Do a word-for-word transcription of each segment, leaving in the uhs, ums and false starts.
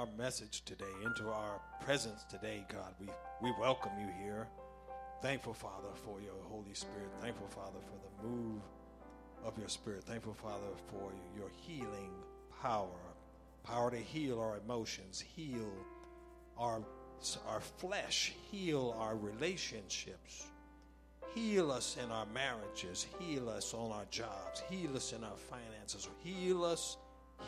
our message today, into our presence today, God. We, we welcome you here. Thankful, Father, for your Holy Spirit. Thankful, Father, for the move of your Spirit. Thankful, Father, for your healing power, power to heal our emotions, heal our our flesh, heal our relationships, heal us in our marriages, heal us on our jobs, heal us in our finances, heal us,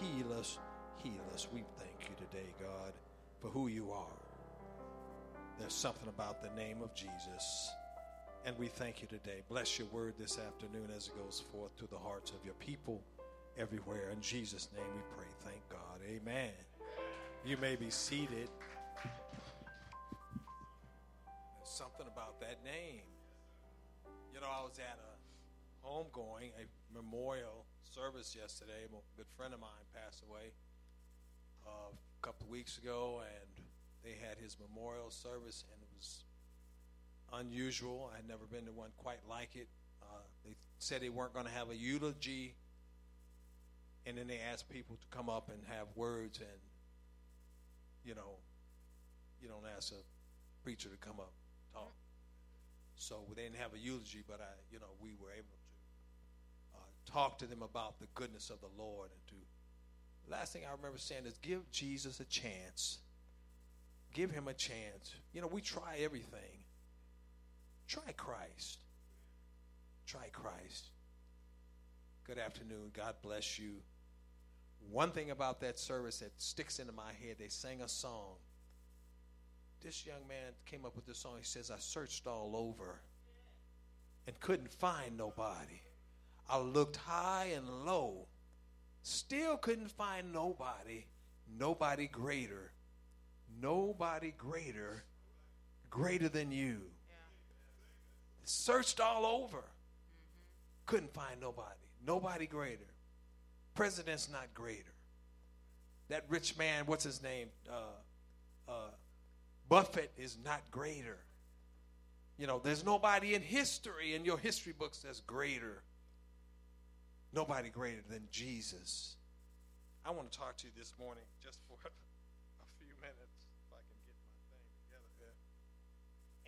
heal us, heal us. We thank you today, God, for who you are. There's something about the name of Jesus, and we thank you today. Bless your word this afternoon as it goes forth to the hearts of your people everywhere. In Jesus' name we pray. Thank God. Amen. You may be seated. There's something about that name. You know, I was at a homegoing, a memorial service yesterday. A good friend of mine passed away uh, a couple of weeks ago, and they had his memorial service, and it was unusual. I had never been to one quite like it. Uh, they said they weren't going to have a eulogy, and then they asked people to come up and have words, and, you know, you don't ask a preacher to come up and talk. So they didn't have a eulogy, but, I, you know, we were able to uh, talk to them about the goodness of the Lord. And to, the last thing I remember saying is, give Jesus a chance. Give him a chance. You know, we try everything. Try Christ. Try Christ. Good afternoon. God bless you. One thing about that service that sticks into my head, they sang a song. This young man came up with this song. He says, I searched all over and couldn't find nobody. I looked high and low. Still couldn't find nobody. Nobody greater. Nobody greater, greater than you. Yeah. Searched all over. Mm-hmm. Couldn't find nobody. Nobody greater. President's not greater. That rich man, what's his name? Uh, uh, Buffett is not greater. You know, there's nobody in history, in your history books, that's greater. Nobody greater than Jesus. I want to talk to you this morning just for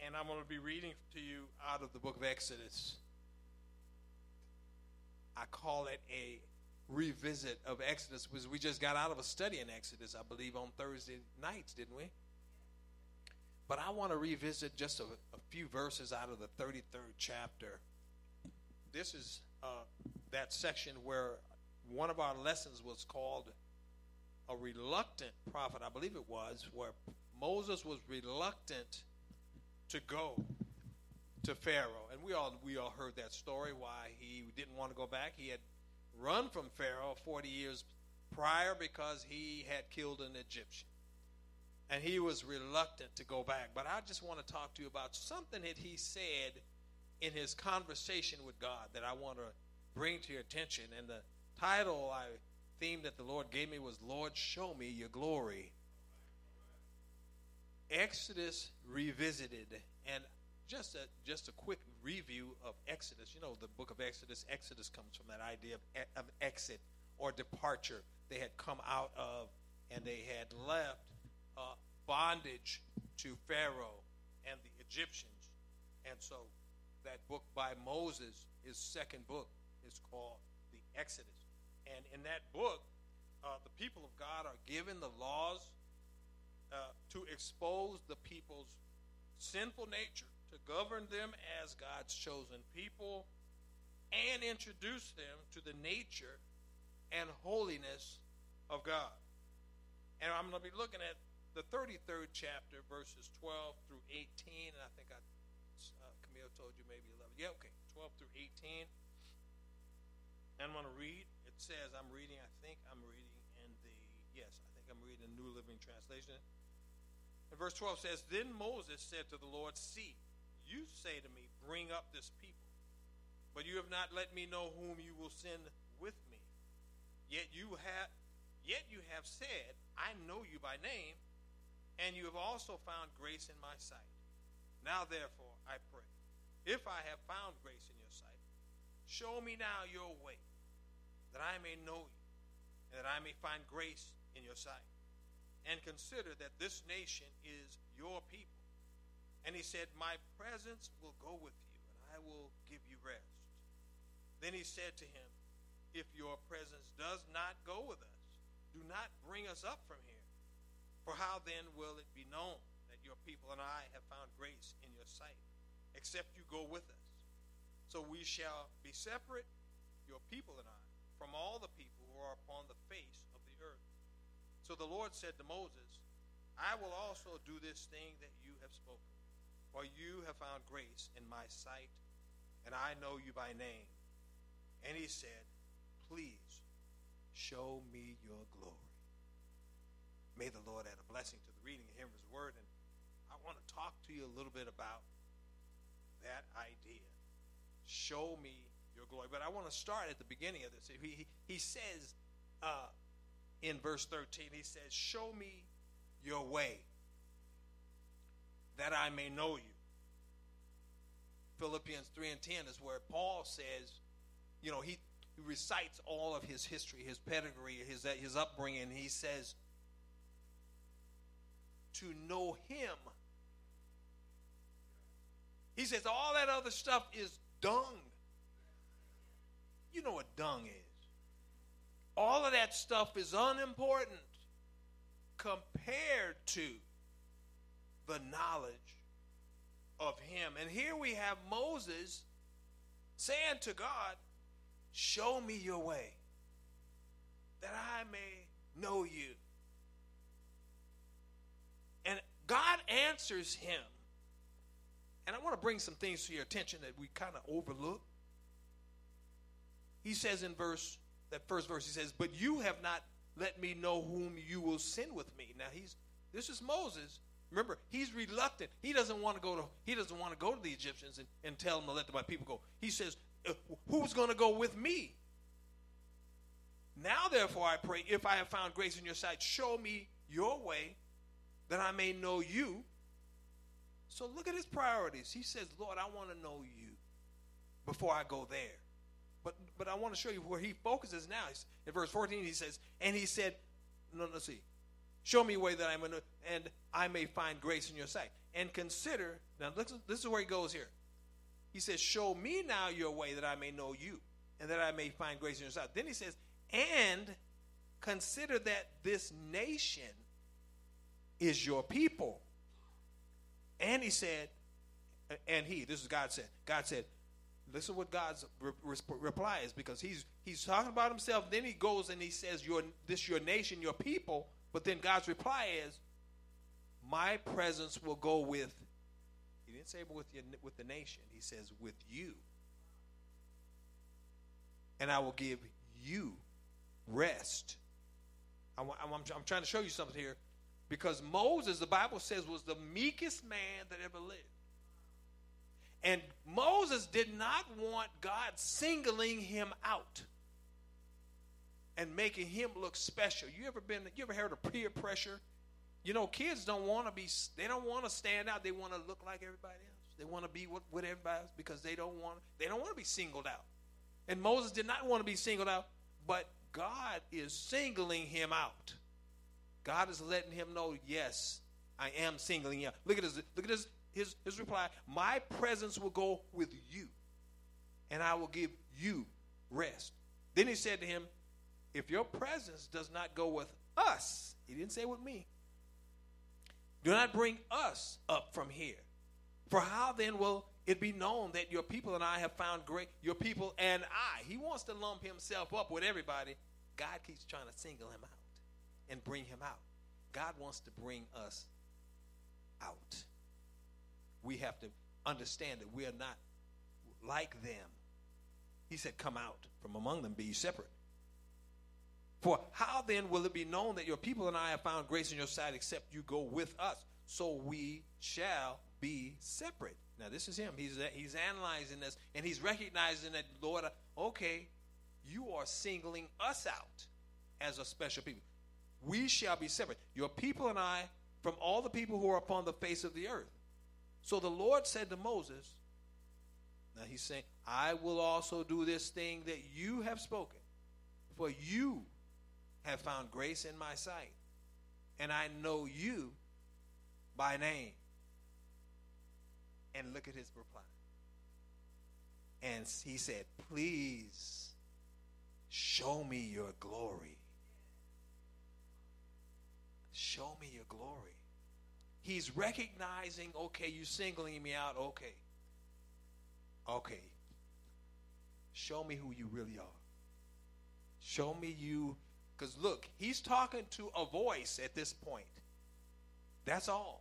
and I'm going to be reading to you out of the book of Exodus. I call it a revisit of Exodus, because we just got out of a study in Exodus, I believe, on Thursday nights, didn't we? But I want to revisit just a, a few verses out of the thirty-third chapter. This is uh, that section where one of our lessons was called a reluctant prophet, I believe it was, where Moses was reluctant to go to Pharaoh, and we all we all heard that story, why he didn't want to go back. He had run from Pharaoh forty years prior because he had killed an Egyptian, and he was reluctant to go back. But I just want to talk to you about something that he said in his conversation with God that I want to bring to your attention. And the title, I theme that the Lord gave me was, Lord, show me your glory. Exodus Revisited. And just a just a quick review of Exodus. You know, the book of Exodus, Exodus comes from that idea of, of exit or departure. They had come out of and they had left uh, bondage to Pharaoh and the Egyptians. And so that book by Moses, his second book, is called the Exodus. And in that book, uh, the people of God are given the laws Uh, to expose the people's sinful nature, to govern them as God's chosen people, and introduce them to the nature and holiness of God. And I'm going to be looking at the thirty-third chapter, verses twelve through eighteen, and I think I, uh, Camille told you maybe eleven. Yeah, okay, twelve through eighteen. And I'm going to read. It says, I'm reading, I think I'm reading in the, yes, I think I'm reading the New Living Translation. And verse twelve says, Then Moses said to the Lord, See, you say to me, Bring up this people, but you have not let me know whom you will send with me. Yet you have yet you have said, I know you by name, and you have also found grace in my sight. Now therefore, I pray, if I have found grace in your sight, show me now your way, that I may know you, and that I may find grace in your sight. and consider that this nation is your people. And he said, my presence will go with you, and I will give you rest. Then he said to him, if your presence does not go with us, do not bring us up from here. For how then will it be known that your people and I have found grace in your sight, except you go with us? So we shall be separate, your people and I, from all the people who are upon the face of the earth. So the Lord said to Moses, I will also do this thing that you have spoken, for you have found grace in my sight, and I know you by name. And he said, please show me your glory. May the Lord add a blessing to the reading of His Word, and I want to talk to you a little bit about that idea. Show me your glory. But I want to start at the beginning of this. He, he says uh, in verse thirteen, he says, show me your way that I may know you. Philippians three and ten is where Paul says, you know, he recites all of his history, his pedigree, his, his upbringing. He says, to know him. He says all that other stuff is dung. You know what dung is. All of that stuff is unimportant compared to the knowledge of him. And here we have Moses saying to God, show me your way that I may know you. And God answers him. And I want to bring some things to your attention that we kind of overlook. He says in verse, that first verse, he says, but you have not let me know whom you will send with me. Now he's, this is Moses. Remember, he's reluctant. He doesn't want to go to, he doesn't want to go to the Egyptians and, and tell them to let my people go. He says, who's going to go with me? Now therefore I pray, if I have found grace in your sight, show me your way, that I may know you. So look at his priorities. He says, Lord, I want to know you before I go there. But but I want to show you where he focuses now. He's, in verse fourteen, he says, and he said, no, let's see. Show me a way that I may know, and I may find grace in your sight. And consider, now look, this is where he goes here. He says, show me now your way that I may know you, and that I may find grace in your sight. Then he says, and consider that this nation is your people. And he said, and he, this is God said, God said, listen what God's re- re- reply is, because he's he's talking about himself. Then he goes and he says, your this your nation, your people. But then God's reply is, my presence will go with, he didn't say with, your, with the nation. He says, with you. And I will give you rest. I, I'm, I'm trying to show you something here. Because Moses, the Bible says, was the meekest man that ever lived. And Moses did not want God singling him out and making him look special. You ever been, you ever heard of peer pressure? You know, kids don't want to be, they don't want to stand out. They want to look like everybody else. They want to be with, with everybody else because they don't want, they don't want to be singled out. And Moses did not want to be singled out, but God is singling him out. God is letting him know, yes, I am singling you out. Look at his, look at his, his, his reply. My presence will go with you, and I will give you rest. Then he said to him, if your presence does not go with us, he didn't say with me, do not bring us up from here. For how then will it be known that your people and I have found grace, your people and I? He wants to lump himself up with everybody. God keeps trying to single him out and bring him out. God wants to bring us out. We have to understand that we are not like them. He said, come out from among them, be ye separate. For how then will it be known that your people and I have found grace in your sight, except you go with us? So we shall be separate. Now this is him. He's, he's analyzing this, and he's recognizing that, Lord, okay, you are singling us out as a special people. We shall be separate, your people and I, from all the people who are upon the face of the earth. So the Lord said to Moses, now he's saying, I will also do this thing that you have spoken, for you have found grace in my sight, and I know you by name. And look at his reply. And he said, please show me your glory. Show me your glory. He's recognizing, okay, you're singling me out, okay. Okay. Show me who you really are. Show me you. Because look, he's talking to a voice at this point. That's all.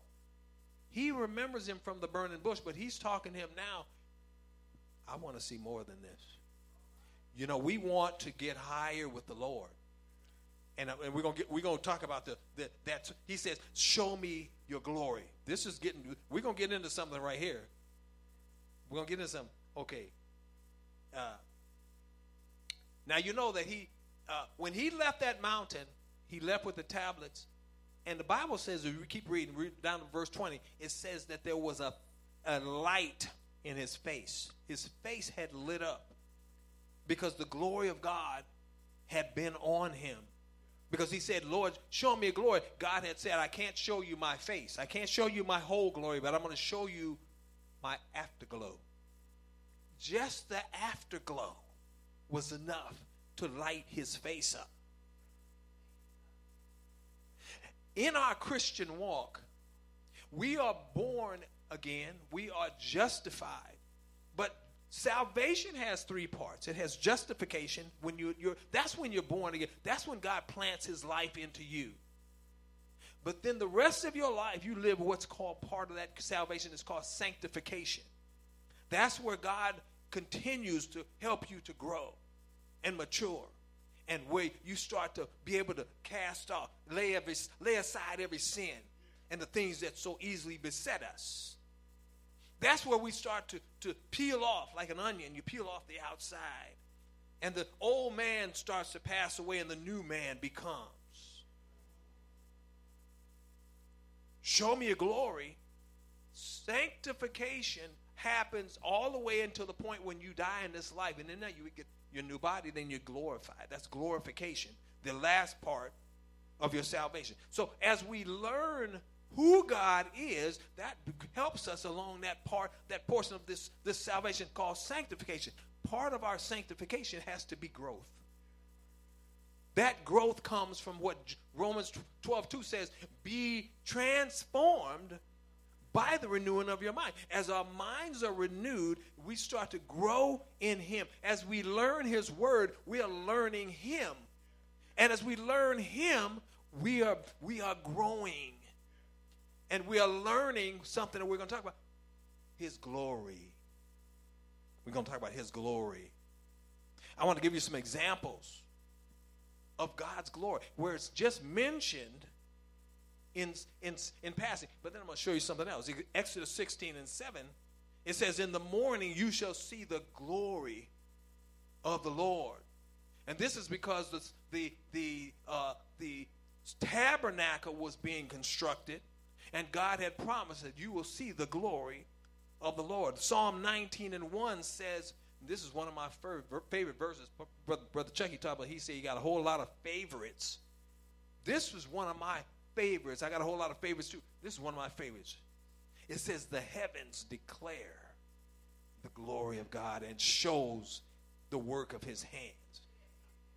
He remembers him from the burning bush, but he's talking to him now. I want to see more than this. You know, we want to get higher with the Lord. And, and we're going to get, we're going to talk about the, the that he says, show me your glory. This is getting, we're going to get into something right here. We're going to get into something. Okay. Uh, now, you know that he, uh, when he left that mountain, he left with the tablets. And the Bible says, if you keep reading, read down to verse twenty, it says that there was a, a light in his face. His face had lit up because the glory of God had been on him. Because he said, Lord, show me your glory. God had said, I can't show you my face. I can't show you my whole glory, but I'm going to show you my afterglow. Just the afterglow was enough to light his face up. In our Christian walk, we are born again. We are justified. But salvation has three parts. It has justification. When you, you're, that's when you're born again. That's when God plants his life into you. But then the rest of your life, you live what's called, part of that salvation is called sanctification. That's where God continues to help you to grow and mature, and where you start to be able to cast off, lay, every, lay aside every sin and the things that so easily beset us. That's where we start to, to peel off like an onion. You peel off the outside. And the old man starts to pass away and the new man becomes. Show me your glory. Sanctification happens all the way until the point when you die in this life. And then now you get your new body, then you're glorified. That's glorification, the last part of your salvation. So as we learn who God is, that helps us along that part, that portion of this, this salvation called sanctification. Part of our sanctification has to be growth. That growth comes from what Romans twelve two says, be transformed by the renewing of your mind. As our minds are renewed, we start to grow in him. As we learn his word, we are learning him. And as we learn him, we are, we are growing. And we are learning something that we're going to talk about. His glory. We're going to talk about his glory. I want to give you some examples of God's glory where it's just mentioned in, in, in passing. But then I'm going to show you something else. Exodus sixteen and seven, it says, in the morning you shall see the glory of the Lord. And this is because the, the, the, uh, the tabernacle was being constructed. And God had promised that you will see the glory of the Lord. Psalm nineteen and one says, and this is one of my favorite verses. Brother, Brother Chucky talked about, he said, you got a whole lot of favorites. This was one of my favorites. I got a whole lot of favorites too. This is one of my favorites. It says, the heavens declare the glory of God and shows the work of his hands.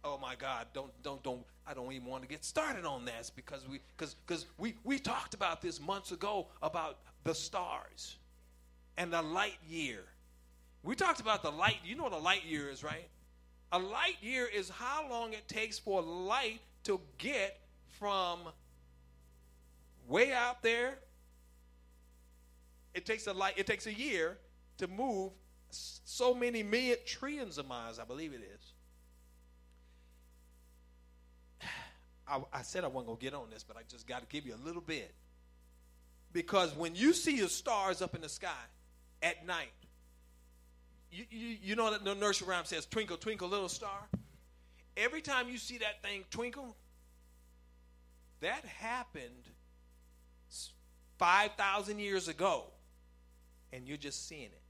Oh my God, don't, don't, don't, I don't even want to get started on that because we, because, because we, we talked about this months ago about the stars and the light year. We talked about the light, you know what a light year is, right? A light year is how long it takes for light to get from way out there. It takes a light, it takes a year to move so many million trillions of miles, I believe it is. I, I said I wasn't going to get on this, but I just got to give you a little bit. Because when you see your stars up in the sky at night, you, you, you know that the nursery rhyme says, twinkle, twinkle, little star? Every time you see that thing twinkle, that happened five thousand years ago, and you're just seeing it.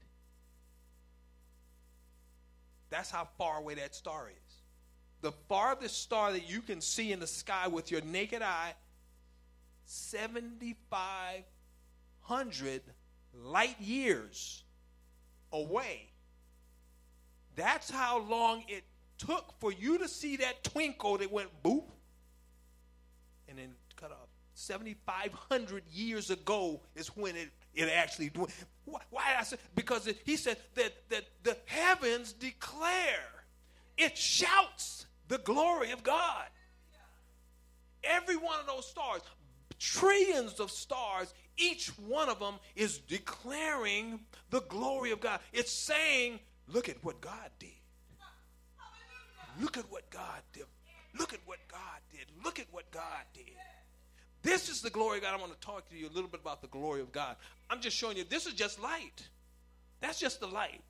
That's how far away that star is. The farthest star that you can see in the sky with your naked eye seventy-five hundred light years away. That's how long it took for you to see that twinkle that went boop and then cut off. seventy-five hundred years ago is when it, it actually. Why, why did I say? Because it, he said that, that the heavens declare, it shouts the glory of God. Every one of those stars, trillions of stars, each one of them is declaring the glory of God. It's saying, look at what God did. Look at what God did. Look at what God did. Look at what God did. This is the glory of God. I want to talk to you a little bit about the glory of God. I'm just showing you, this is just light. That's just the light.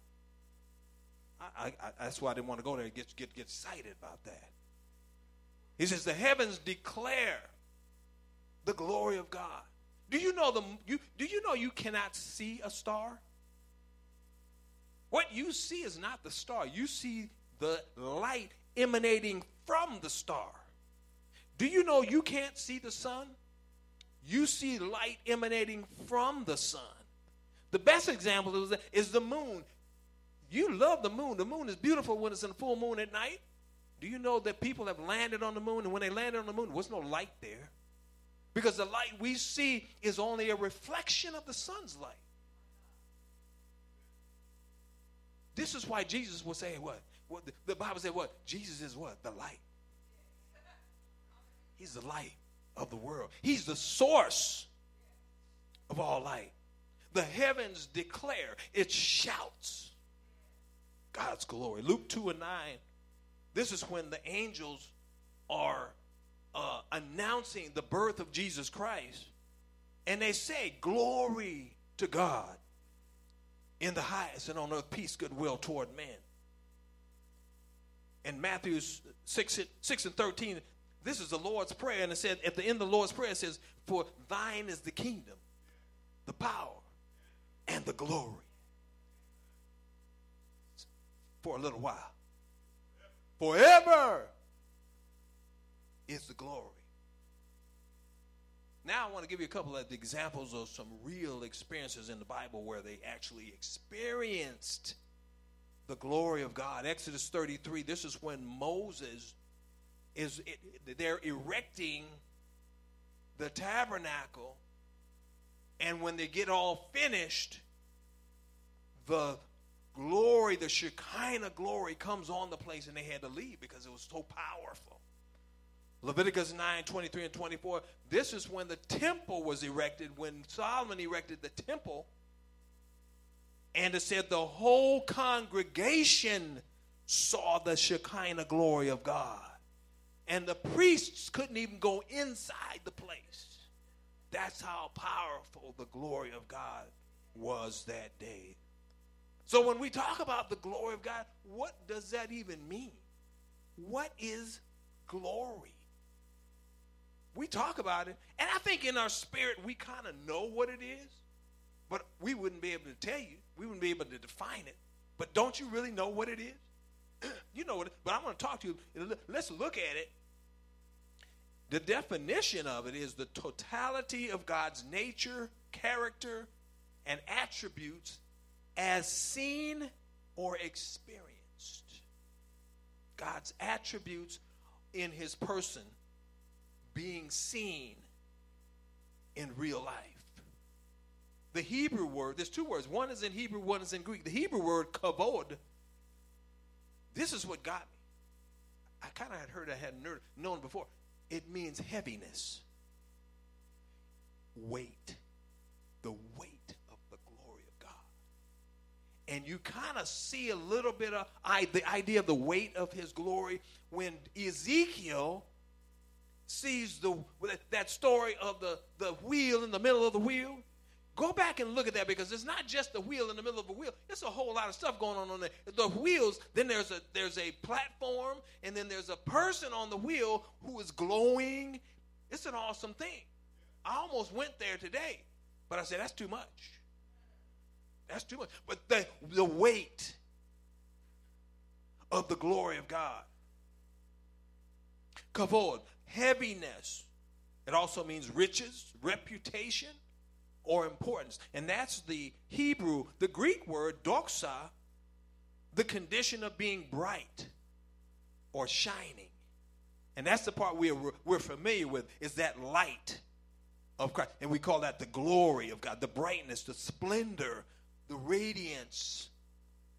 I, I, I, that's why I didn't want to go there and get, get, get excited about that. He says, the heavens declare the glory of God. Do you know the you do you know you cannot see a star? What you see is not the star. You see the light emanating from the star. Do you know you can't see the sun? You see light emanating from the sun. The best example is the moon. You love the moon. The moon is beautiful when it's in full moon at night. Do you know that people have landed on the moon, and when they landed on the moon, there was no light there? Because the light we see is only a reflection of the sun's light. This is why Jesus will say what? What the, the Bible said what? Jesus is what? The light. He's the light of the world. He's the source of all light. The heavens declare, it shouts God's glory. Luke two and nine, this is when the angels are uh, announcing the birth of Jesus Christ. And they say, glory to God in the highest, and on earth peace, goodwill toward men. And Matthew six, six and thirteen, this is the Lord's Prayer. And it said, at the end of the Lord's Prayer, it says, for thine is the kingdom, the power, and the glory. For a little while. Forever is the glory. Now I want to give you a couple of examples of some real experiences in the Bible where they actually experienced the glory of God. Exodus thirty-three, this is when Moses is, it, they're erecting the tabernacle, and when they get all finished, the glory, the Shekinah glory comes on the place, and they had to leave because it was so powerful. Leviticus nine, twenty-three and twenty-four, this is when the temple was erected, when Solomon erected the temple, and it said the whole congregation saw the Shekinah glory of God. And the priests couldn't even go inside the place. That's how powerful the glory of God was that day. So when we talk about the glory of God, what does that even mean? What is glory? We talk about it, and I think in our spirit we kind of know what it is, but we wouldn't be able to tell you. We wouldn't be able to define it. But don't you really know what it is? You know what it is, but I want to talk to you. Let's look at it. The definition of it is the totality of God's nature, character, and attributes as seen or experienced. God's attributes in his person being seen in real life. The Hebrew word, there's two words. One is in Hebrew, one is in Greek. The Hebrew word, kavod, this is what got me. I kind of had heard, I hadn't known before. It means heaviness. Weight. The weight of the glory of God. And you kind of see a little bit of I, the idea of the weight of his glory when Ezekiel sees the that story of the, the wheel in the middle of the wheel. Go back and look at that, because it's not just the wheel in the middle of a wheel. There's a whole lot of stuff going on on there. The wheels, then there's a there's a platform, and then there's a person on the wheel who is glowing. It's an awesome thing. I almost went there today, but I said, that's too much. That's too much. But the, the weight of the glory of God. Kavod, heaviness, It also means riches, reputation, or importance. And that's the Hebrew, the Greek word doxa, the condition of being bright or shining. And that's the part we're, we're familiar with, is that light of Christ. And we call that the glory of God, the brightness, the splendor, the radiance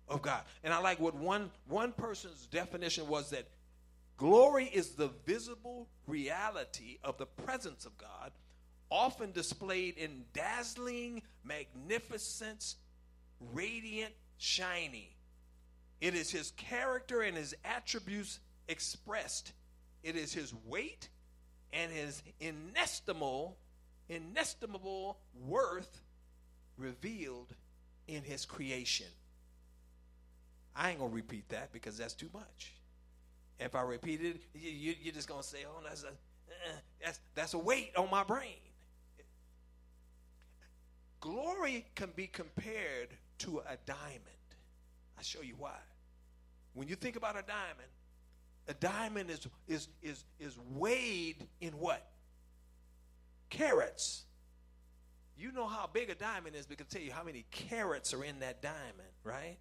of God. And I like what one, one person's definition was, that glory is the visible reality of the presence of God, often displayed in dazzling magnificence, radiant, shining. It is his character and his attributes expressed. It is his weight and his inestimable, inestimable worth revealed in his creation. I ain't going to repeat that because that's too much. If I repeat it, you, you're just going to say, oh, that's a, uh, that's, that's a weight on my brain. Glory can be compared to a diamond. I'll show you why. When you think about a diamond, a diamond is, is, is, is weighed in what? Carats. You know how big a diamond is because I tell you how many carats are in that diamond, right?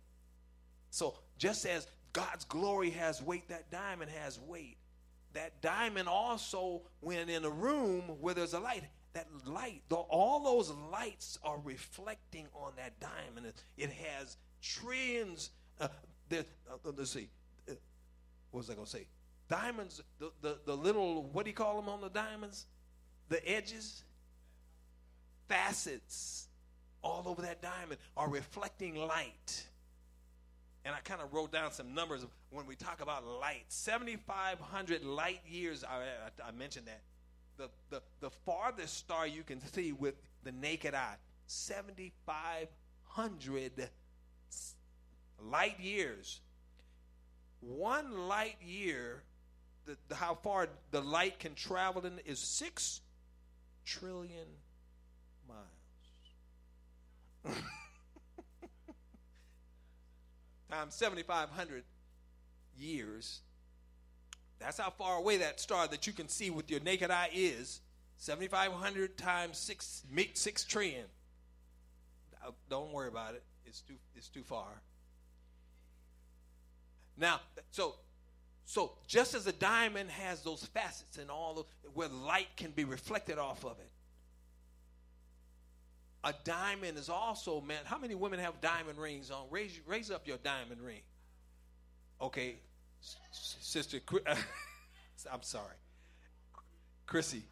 So just as God's glory has weight, that diamond has weight. That diamond also, when in a room where there's a light, that light, though, all those lights are reflecting on that diamond. It has trillions. Uh, there, uh, let's see. Uh, what was I going to say? Diamonds, the, the, the little, what do you call them on the diamonds? The edges? Facets all over that diamond are reflecting light. And I kind of wrote down some numbers when we talk about light. seventy-five hundred light years, I, I, I mentioned that. The, the, the farthest star you can see with the naked eye, seventy-five hundred light years. One light year, the, the, how far the light can travel in, is six trillion miles. Times seventy-five hundred years. That's how far away that star that you can see with your naked eye is. seventy-five hundred times six, six trillion. Don't worry about it. It's too, it's too far. Now, so, so just as a diamond has those facets and all of, where light can be reflected off of it, a diamond is also meant. How many women have diamond rings on? Raise raise up your diamond ring. Okay, sister. Uh, I'm sorry, Chrissy.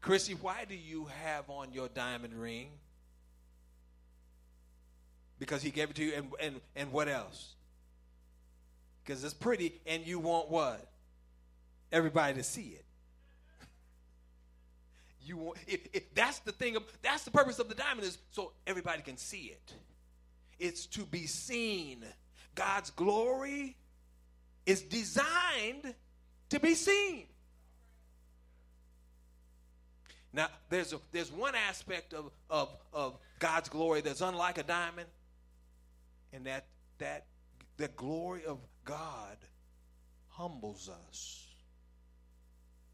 Chrissy, why do you have on your diamond ring? Because he gave it to you, and and, and what else? Because it's pretty, and you want what? Everybody to see it. You want, if, if that's the thing. Of, that's the purpose of the diamond, is so everybody can see it. It's to be seen. God's glory is designed to be seen. Now, there's a, there's one aspect of, of of God's glory that's unlike a diamond, and that that the glory of God humbles us.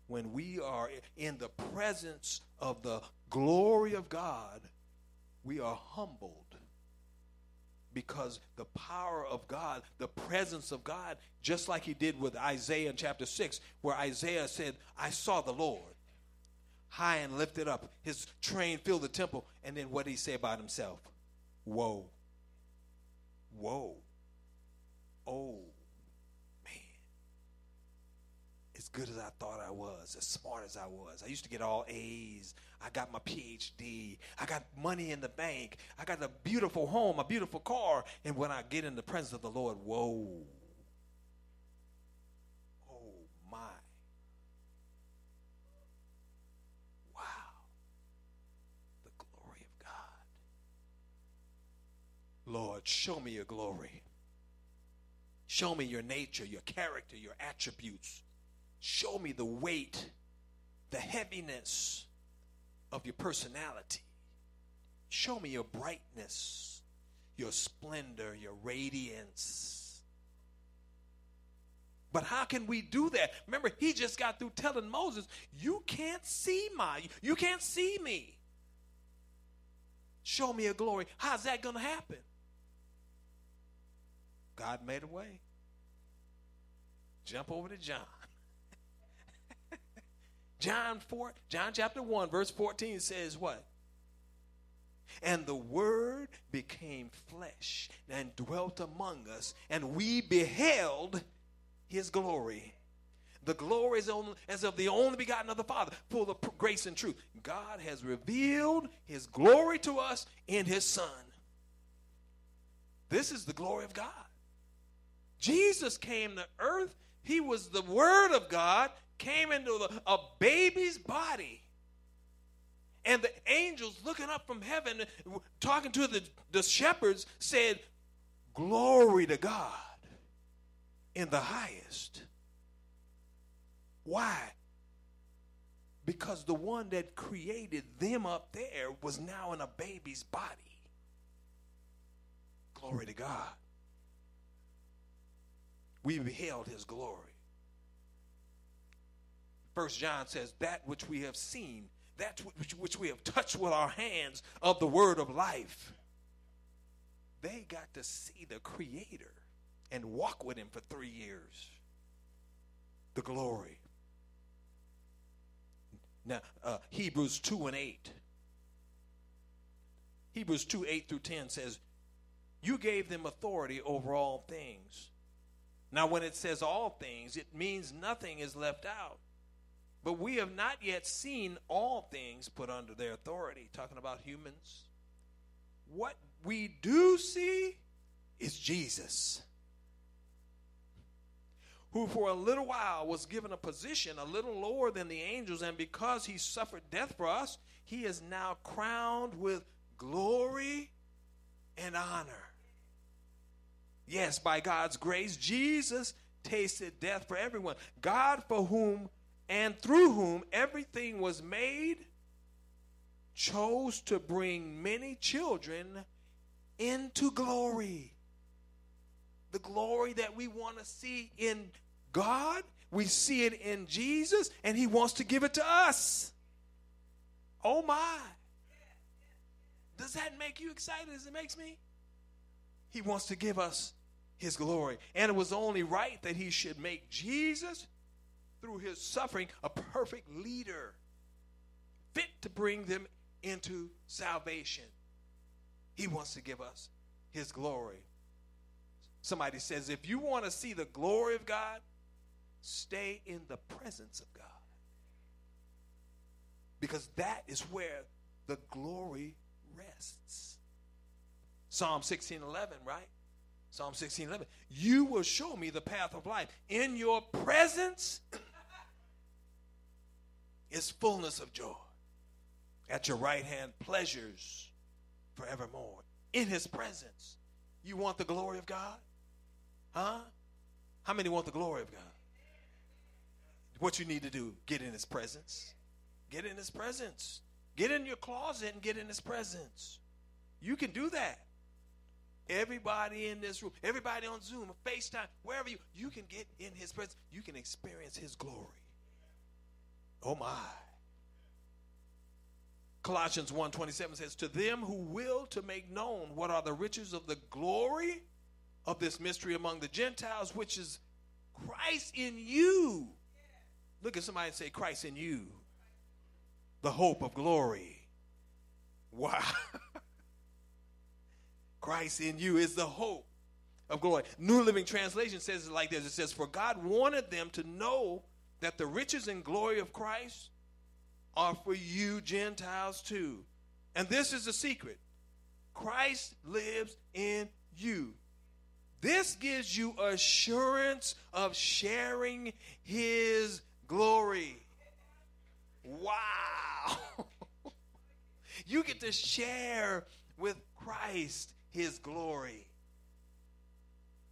When we are in the presence of the glory of God, we are humbled, because the power of God, the presence of God, just like he did with Isaiah in chapter six, where Isaiah said, I saw the Lord high and lifted up. His train filled the temple. And then what did he say about himself? Woe. Woe. Oh. As good as I thought I was, as smart as I was. I used to get all A's. I got my P H D. I got money in the bank. I got a beautiful home, a beautiful car. And when I get in the presence of the Lord, whoa. Oh, my. Wow. The glory of God. Lord, show me your glory. Show me your nature, your character, your attributes. Show me the weight, the heaviness of your personality. Show me your brightness, your splendor, your radiance. But how can we do that? Remember, he just got through telling Moses, you can't see my, you can't see me. Show me your glory. How's that going to happen? God made a way. Jump over to John. John four, John chapter one, verse fourteen says what? And the word became flesh and dwelt among us, and we beheld his glory. The glory is only, as of the only begotten of the Father, full of grace and truth. God has revealed his glory to us in his Son. This is the glory of God. Jesus came to earth. He was the Word of God, came into the, a baby's body. And the angels looking up from heaven, talking to the, the shepherds, said, glory to God in the highest. Why? Because the one that created them up there was now in a baby's body. Glory to God. We beheld his glory. First John says, that which we have seen, that which, which we have touched with our hands of the word of life. They got to see the Creator and walk with him for three years. The glory. Now, uh, Hebrews two and eight. Hebrews two, eight through ten says, you gave them authority over all things. Now, when it says all things, it means nothing is left out. But we have not yet seen all things put under their authority. Talking about humans. What we do see is Jesus, who for a little while was given a position a little lower than the angels, and because he suffered death for us, he is now crowned with glory and honor. Yes, by God's grace, Jesus tasted death for everyone. God, for whom and through whom everything was made, chose to bring many children into glory. The glory that we want to see in God, we see it in Jesus, and he wants to give it to us. Oh my. Does that make you excited as it makes me? He wants to give us his glory. And it was only right that he should make Jesus, through his suffering, a perfect leader, fit to bring them into salvation. He wants to give us his glory. Somebody says, if you want to see the glory of God, stay in the presence of God. Because that is where the glory rests. Psalm sixteen eleven, right? Psalm sixteen eleven. You will show me the path of life. In your presence is fullness of joy. At your right hand, pleasures forevermore. In his presence. You want the glory of God? Huh? How many want the glory of God? What you need to do, get in his presence. Get in his presence. Get in your closet and get in his presence. You can do that. Everybody in this room, everybody on Zoom, FaceTime, wherever you, you can get in his presence. You can experience his glory. Oh my. Colossians one twenty-seven says, to them who will to make known what are the riches of the glory of this mystery among the Gentiles, which is Christ in you. Look at somebody and say, Christ in you, the hope of glory. Wow. Christ in you is the hope of glory. New Living Translation says it like this. It says, for God wanted them to know that the riches and glory of Christ are for you Gentiles too. And this is the secret. Christ lives in you. This gives you assurance of sharing his glory. Wow. You get to share with Christ his glory.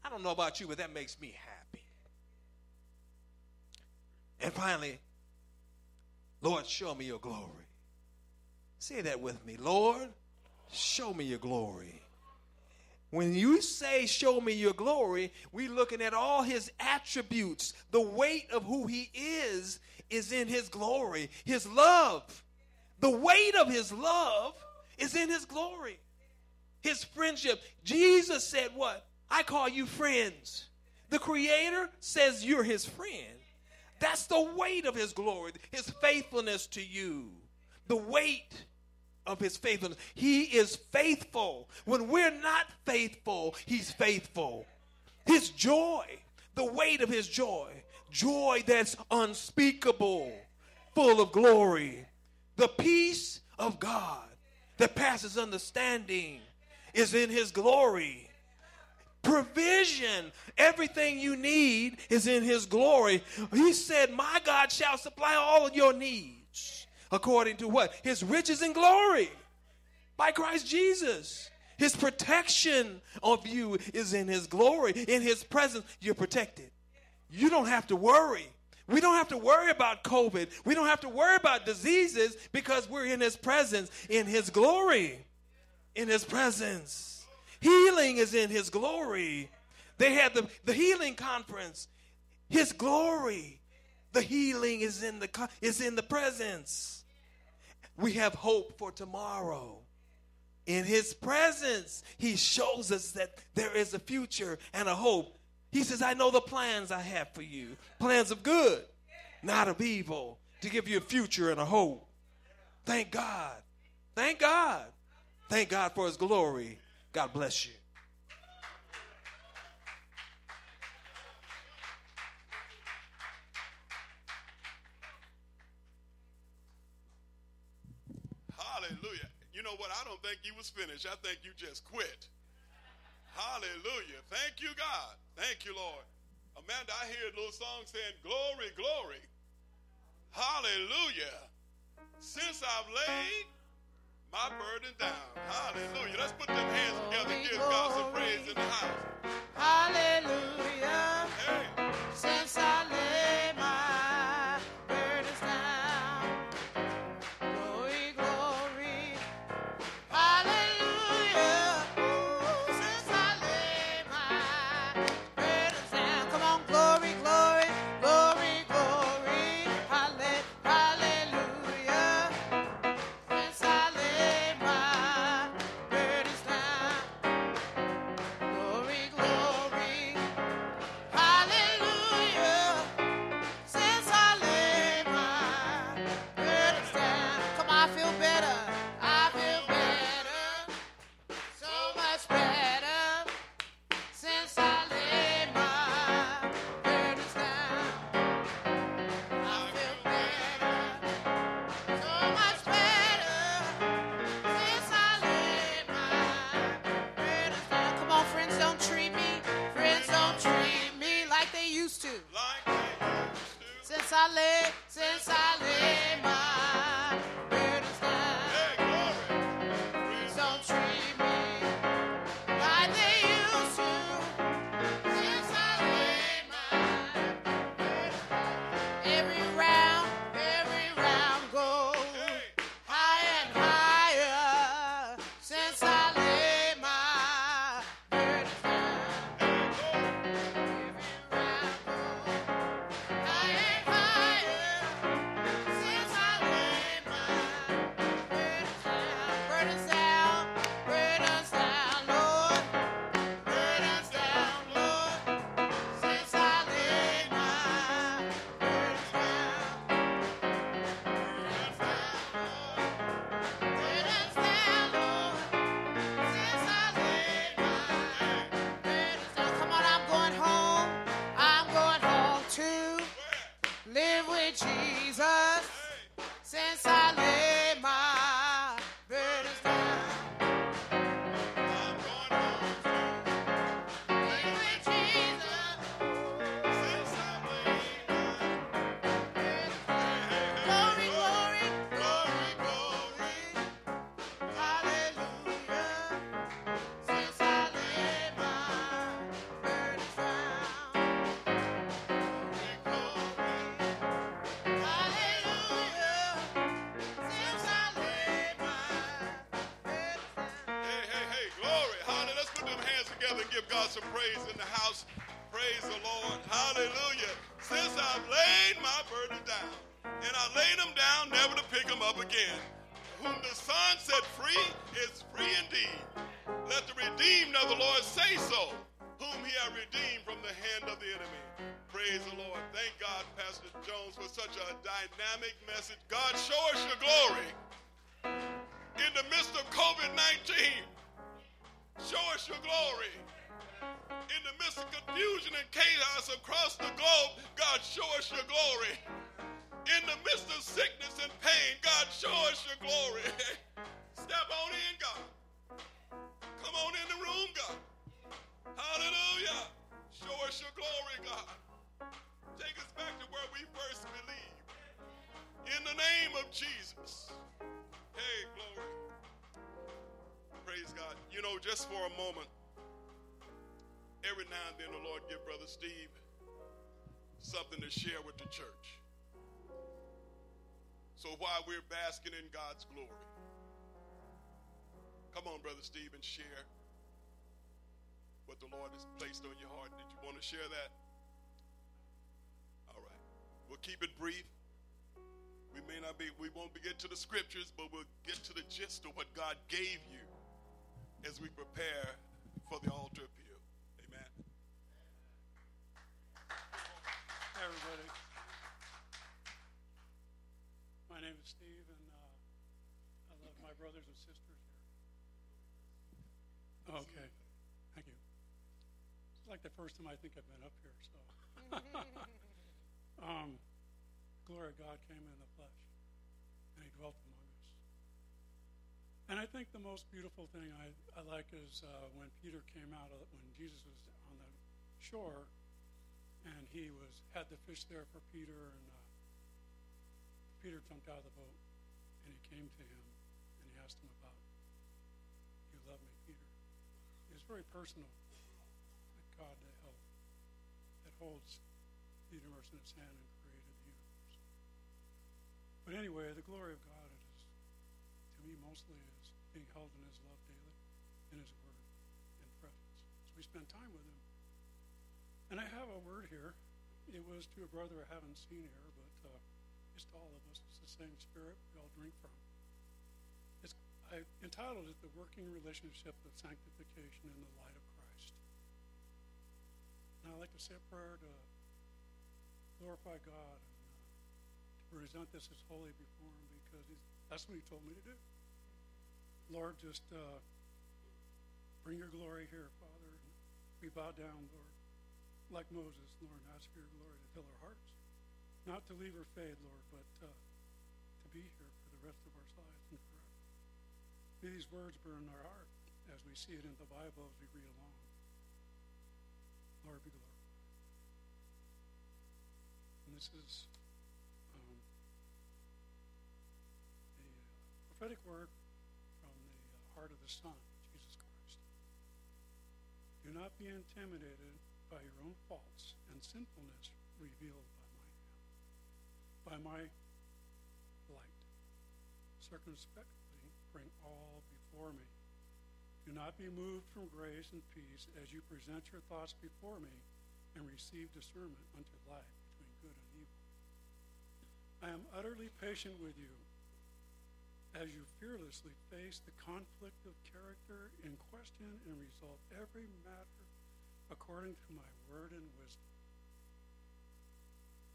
I don't know about you, but that makes me happy. And finally, Lord, show me your glory. Say that with me. Lord, show me your glory. When you say, show me your glory, we're looking at all his attributes. The weight of who he is is in his glory, his love. The weight of his love is in his glory, his friendship. Jesus said what? I call you friends. The Creator says you're his friend. That's the weight of his glory, his faithfulness to you. The weight of his faithfulness. He is faithful. When we're not faithful, he's faithful. His joy, the weight of his joy, joy that's unspeakable, full of glory. The peace of God that passes understanding is in his glory. Provision, everything you need is in his glory. He said, my God shall supply all of your needs. According to what? His riches and glory by Christ Jesus. His protection of you is in his glory. In his presence, you're protected. You don't have to worry. We don't have to worry about COVID. We don't have to worry about diseases because we're in his presence, in his glory, in his presence. Healing is in his glory. They had the, the healing conference. His glory. The healing is in the, is in the presence. We have hope for tomorrow. In his presence, he shows us that there is a future and a hope. He says, I know the plans I have for you. Plans of good, not of evil, to give you a future and a hope. Thank God. Thank God. Thank God for his glory. God bless you. Hallelujah. You know what? I don't think you was finished. I think you just quit. Hallelujah. Thank you, God. Thank you, Lord. Amanda, I hear a little song saying, glory, glory. Hallelujah. Since I've laid my burden down. Hallelujah. Let's put them hands together and give God some praise in the house. Hallelujah. Hey. Since I lay my burdens down. Glory, glory. Hallelujah. Ooh, since I lay my burdens down. Come on, glory, glory, glory, glory. Hallelujah. Since I Glory, glory, hallelujah. God some praise in the house. Praise the Lord. Hallelujah. Since I've laid my burden down, and I laid them down never to pick them up again. Whom the Son set free is free indeed. Let the redeemed of the Lord say so, whom he hath redeemed from the hand of the enemy. Praise the Lord. Thank God, Pastor Jones, for such a dynamic message. God, show us your glory in the midst of covid nineteen. Show us your glory. In the midst of confusion and chaos across the globe, God, show us your glory. In the midst of sickness and pain, God, show us your glory. Step on in, God. Come on in the room, God. Hallelujah. Show us your glory, God. Take us back to where we first believed. In the name of Jesus. Hey, glory. Praise God. You know, just for a moment, every now and then the Lord give Brother Steve something to share with the church. So while we're basking in God's glory, come on, Brother Steve, and share what the Lord has placed on your heart. Did you want to share that? All right. We'll keep it brief. We may not be, we won't get to the scriptures, but we'll get to the gist of what God gave you as we prepare for the altar appeal. Amen. Everybody. My name is Steve, and uh, I love my brothers and sisters here. Okay, thank you. It's like the first time I think I've been up here, so. um, glory of God came in the flesh, and he dwelt among us. And I think the most beautiful thing I, I like is uh, when Peter came out, of, when Jesus was on the shore, and he was had the fish there for Peter, and uh, Peter jumped out of the boat, and he came to him, and he asked him about, "You love me, Peter?" It was very personal, that God that held, that holds the universe in his hand and created the universe. But anyway, the glory of God is, to me mostly, is being held in his love daily, in his word, and presence. So we spend time with him. And I have a word here. It was to a brother I haven't seen here, but uh, it's to all of us. It's the same spirit we all drink from. It's, I entitled it The Working Relationship of Sanctification in the Light of Christ. And I'd like to say a prayer to glorify God and uh, to present this as holy before him, because he's, that's what he told me to do. Lord, just uh, bring your glory here, Father. And we bow down, Lord. Like Moses, Lord, ask for your glory to fill our hearts. Not to leave or fade, Lord, but uh, to be here for the rest of our lives and forever. May these words burn our heart as we see it in the Bible as we read along. Lord, be glorified. And this is um, a prophetic word from the heart of the Son, Jesus Christ. Do not be intimidated by your own faults and sinfulness revealed by by my light. Circumspectly bring all before me. Do not be moved from grace and peace as you present your thoughts before me and receive discernment unto life between good and evil. I am utterly patient with you as you fearlessly face the conflict of character in question and resolve every matter according to my word and wisdom.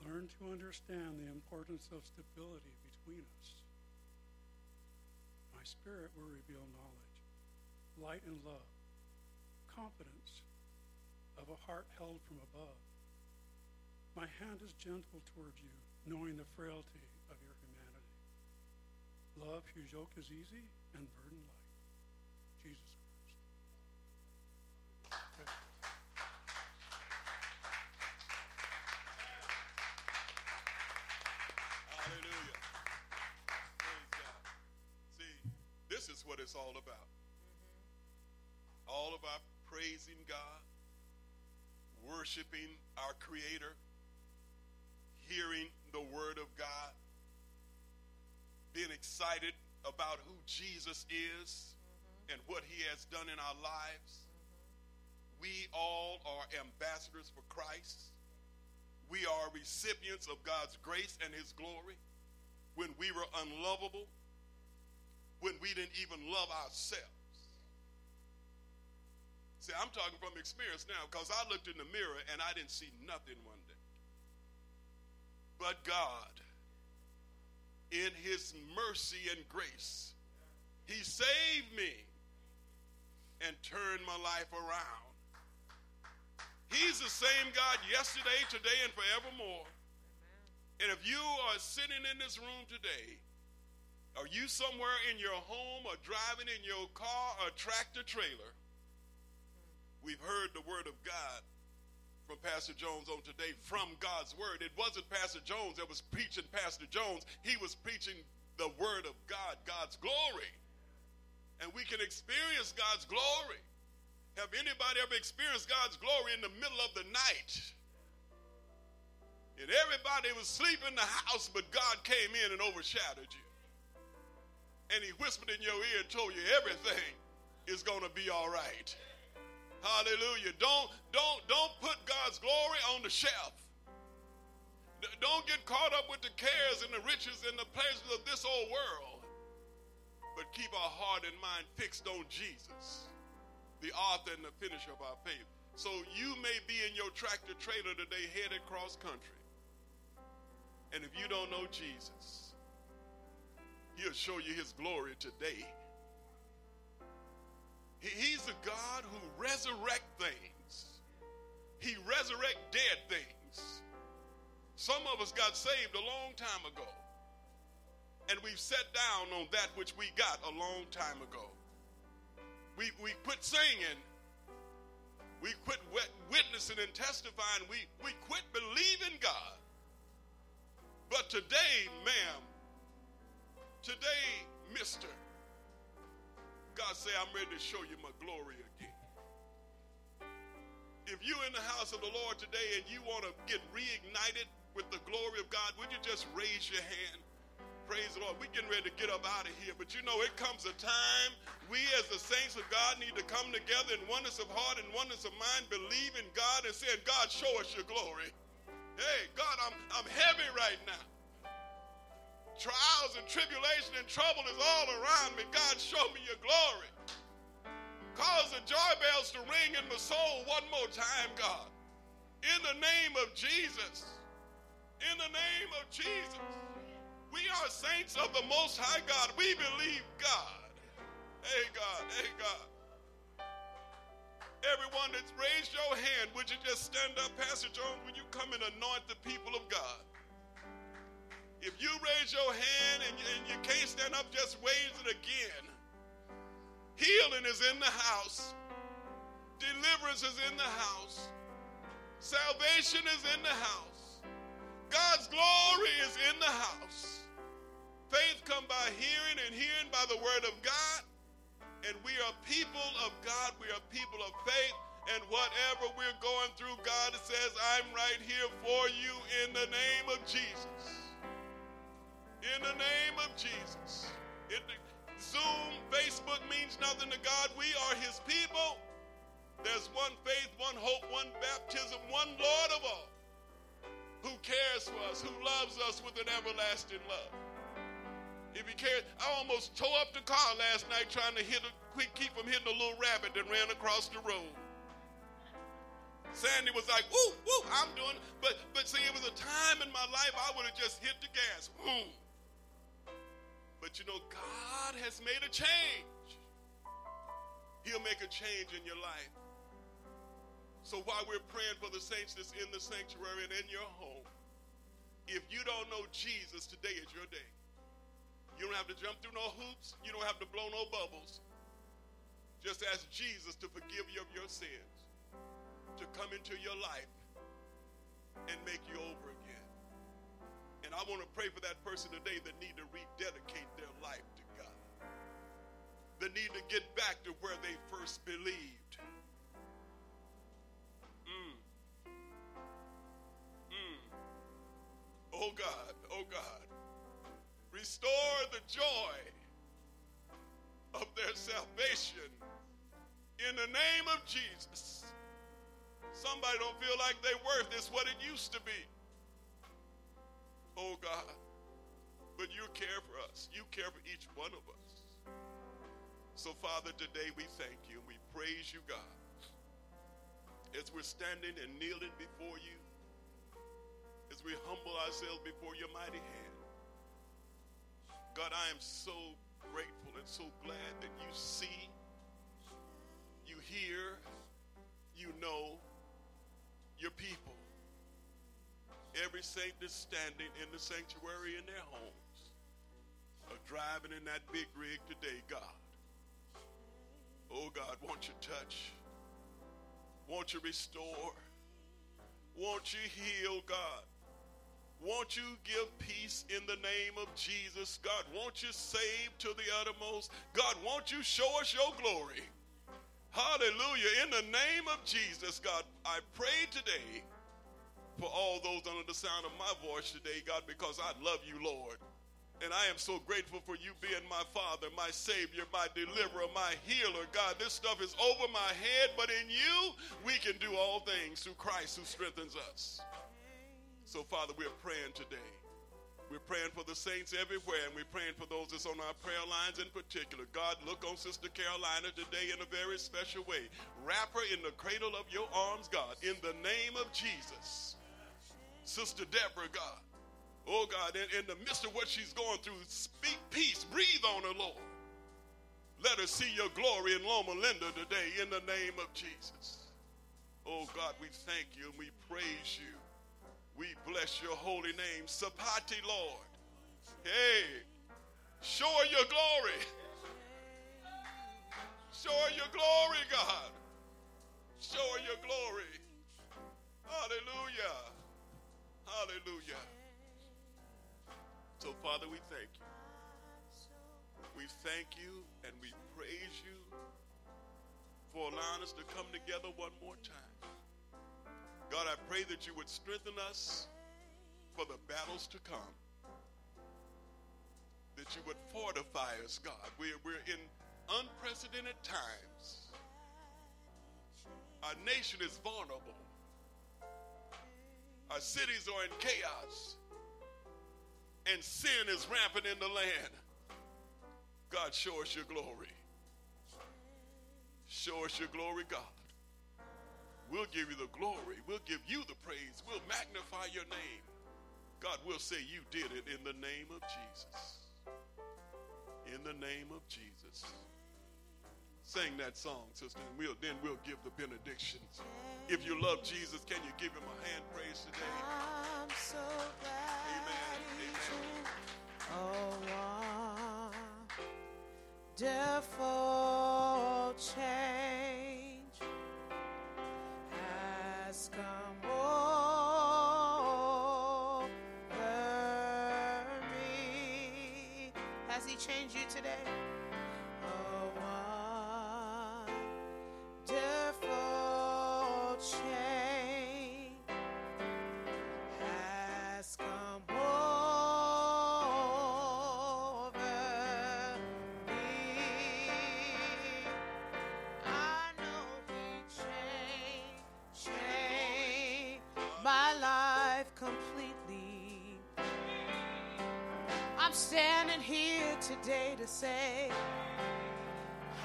Learn to understand the importance of stability between us. My spirit will reveal knowledge, light and love, confidence of a heart held from above. My hand is gentle toward you, knowing the frailty of your humanity. Love, whose yoke is easy and burden light. Jesus Christ. What it's all about. Mm-hmm. All of our praising God, worshiping our Creator, hearing the Word of God, being excited about who Jesus is mm-hmm. and what he has done in our lives, We all are ambassadors for Christ. We are recipients of God's grace and his glory. When we were unlovable, when we didn't even love ourselves. See, I'm talking from experience now, because I looked in the mirror and I didn't see nothing one day. But God, in his mercy and grace, he saved me and turned my life around. He's the same God yesterday, today, and forevermore. Amen. And if you are sitting in this room today, or you somewhere in your home, or driving in your car, or tractor trailer, we've heard the word of God from Pastor Jones on today, from God's word. It wasn't Pastor Jones that was preaching Pastor Jones. He was preaching the word of God, God's glory. And we can experience God's glory. Have anybody ever experienced God's glory in the middle of the night? And everybody was sleeping in the house, but God came in and overshadowed you. And he whispered in your ear and told you everything is going to be all right. Hallelujah. Don't, don't, don't put God's glory on the shelf. Don't get caught up with the cares and the riches and the pleasures of this old world. But keep our heart and mind fixed on Jesus, the author and the finisher of our faith. So you may be in your tractor trailer today headed cross country. And if you don't know Jesus, he'll show you his glory today. He's the God who resurrects things. He resurrects dead things. Some of us got saved a long time ago. And we've sat down on that which we got a long time ago. We, we quit singing. We quit witnessing and testifying. We, we quit believing God. But today, ma'am, today, mister, God say, I'm ready to show you my glory again. If you're in the house of the Lord today and you want to get reignited with the glory of God, would you just raise your hand? Praise the Lord. We're getting ready to get up out of here. But you know, it comes a time we as the saints of God need to come together in oneness of heart and oneness of mind, believe in God and saying, God, show us your glory. Hey, God, I'm, I'm heavy right now. Trials and tribulation and trouble is all around me. God, show me your glory. Cause the joy bells to ring in my soul one more time, God. In the name of Jesus. In the name of Jesus. We are saints of the Most High God. We believe God. Hey, God. Hey, God. Everyone that's raised your hand, would you just stand up, Pastor Jones, when you come and anoint the people of God? If you raise your hand and you, and you can't stand up, just raise it again. Healing is in the house. Deliverance is in the house. Salvation is in the house. God's glory is in the house. Faith come by hearing and hearing by the word of God. And we are people of God. We are people of faith. And whatever we're going through, God says, I'm right here for you in the name of Jesus. In the name of Jesus. It, Zoom, Facebook means nothing to God. We are his people. There's one faith, one hope, one baptism, one Lord of all, who cares for us, who loves us with an everlasting love. If he cares, I almost tore up the car last night trying to hit a, keep from hitting a little rabbit that ran across the road. Sandy was like, woo, woo, I'm doing it. But, but see, it was a time in my life I would have just hit the gas. Boom. But you know, God has made a change. He'll make a change in your life. So while we're praying for the saints that's in the sanctuary and in your home, if you don't know Jesus, today is your day. You don't have to jump through no hoops. You don't have to blow no bubbles. Just ask Jesus to forgive you of your sins, to come into your life and make you over again. And I want to pray for that person today that need to rededicate their life to God, that need to get back to where they first believed. Mm. Mm. Oh God, oh God, restore the joy of their salvation in the name of Jesus. Somebody don't feel like their worth is what it used to be. Oh, God. But you care for us. You care for each one of us. So, Father, today we thank you and we praise you, God. As we're standing and kneeling before you, as we humble ourselves before your mighty hand, God, I am so grateful and so glad that you see, you hear, you know your people. Every saint is standing in the sanctuary in their homes or driving in that big rig today, God. Oh, God, won't you touch? Won't you restore? Won't you heal, God? Won't you give peace in the name of Jesus, God? Won't you save to the uttermost? God, won't you show us your glory? Hallelujah. In the name of Jesus, God, I pray today for all those under the sound of my voice today, God, because I love you, Lord. And I am so grateful for you being my Father, my Savior, my Deliverer, my Healer. God, this stuff is over my head, but in you, we can do all things through Christ who strengthens us. So, Father, we're praying today. We're praying for the saints everywhere, and we're praying for those that's on our prayer lines in particular. God, look on Sister Carolina today in a very special way. Wrap her in the cradle of your arms, God, in the name of Jesus. Sister Deborah, God. Oh, God, in, in the midst of what she's going through, speak peace. Breathe on her, Lord. Let her see your glory in Loma Linda today in the name of Jesus. Oh, God, we thank you and we praise you. We bless your holy name. Sapati, Lord. Hey, show her your glory. Show her your glory, God. Show her your glory. Hallelujah. Hallelujah. So, Father, we thank you. We thank you and we praise you for allowing us to come together one more time. God, I pray that you would strengthen us for the battles to come, that you would fortify us, God. We're, we're in unprecedented times. Our nation is vulnerable. Our cities are in chaos. And sin is rampant in the land. God, show us your glory. Show us your glory, God. We'll give you the glory. We'll give you the praise. We'll magnify your name. God, we'll say you did it in the name of Jesus. In the name of Jesus. Sing that song, sister, and we'll, then we'll give the benedictions. If you love Jesus, can you give him a hand praise today? I'm so glad. Amen. Amen. Wonderful change has come over me. Has he changed you today? Standing here today to say,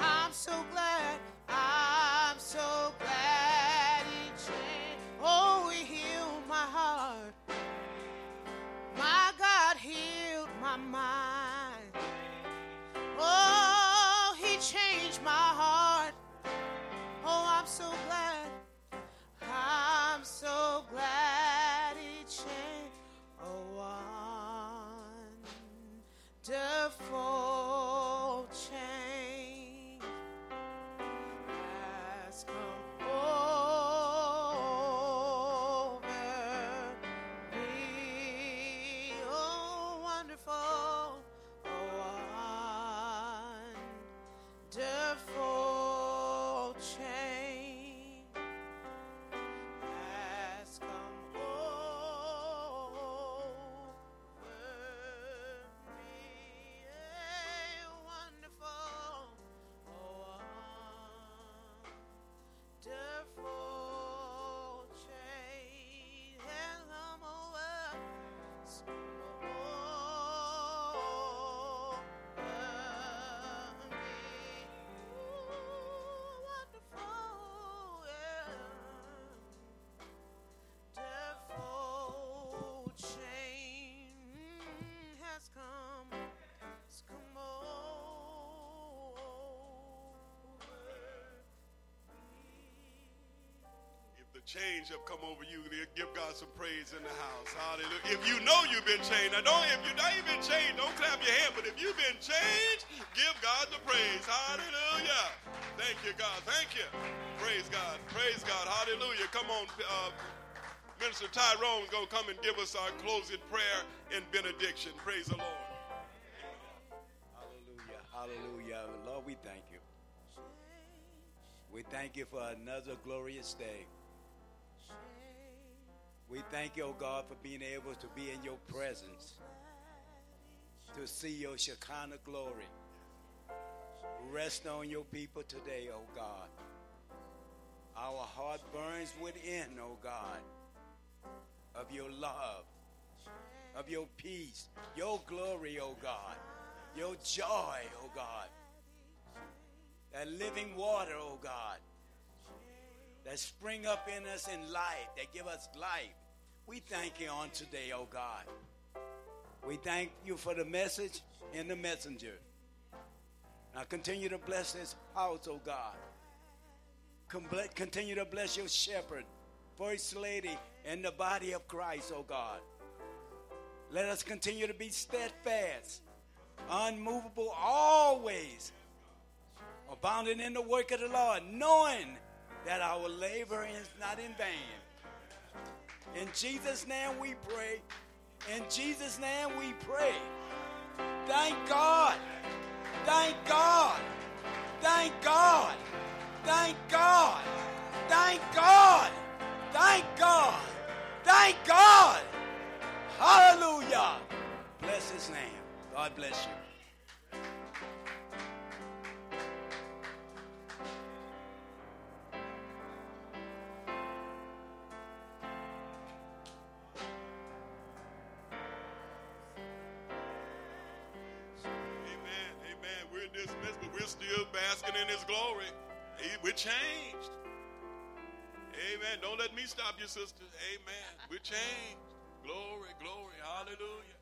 I'm so glad, I'm so glad he changed. Oh, he healed my heart. My God healed my mind. Oh, he changed my heart. Oh, I'm so glad, I'm so glad he changed. Oh, wow. Wonderful change has come over me. Oh, wonderful, oh, wonderful change has come over. Wonderful. change have come over you. Give God some praise in the house. Hallelujah. If you know you've been changed, I don't. If you're not even changed, don't clap your hand. But if you've been changed, give God the praise. Hallelujah. Thank you, God. Thank you. Praise God. Praise God. Hallelujah. Come on. Uh, Minister Tyrone's going to come and give us our closing prayer and benediction. Praise the Lord. Hallelujah. Hallelujah. Lord, we thank you. We thank you for another glorious day. We thank you, O God, for being able to be in your presence, to see your Shekinah glory. Rest on your people today, O God. Our heart burns within, O God, of your love, of your peace, your glory, O God, your joy, O God. That living water, oh God, that spring up in us in life, that give us life. We thank you on today, oh God. We thank you for the message and the messenger. Now continue to bless this house, oh God. Continue to bless your shepherd, First Lady, and the body of Christ, oh God. Let us continue to be steadfast, unmovable always, abounding in the work of the Lord, knowing that our labor is not in vain. In Jesus' name we pray. In Jesus' name we pray. Thank God. Thank God. Thank God. Thank God. Thank God. Thank God. Thank God. Hallelujah. Bless his name. God bless you. Changed. Amen. Don't let me stop you, sisters. Amen. We're changed. Glory, glory. Hallelujah.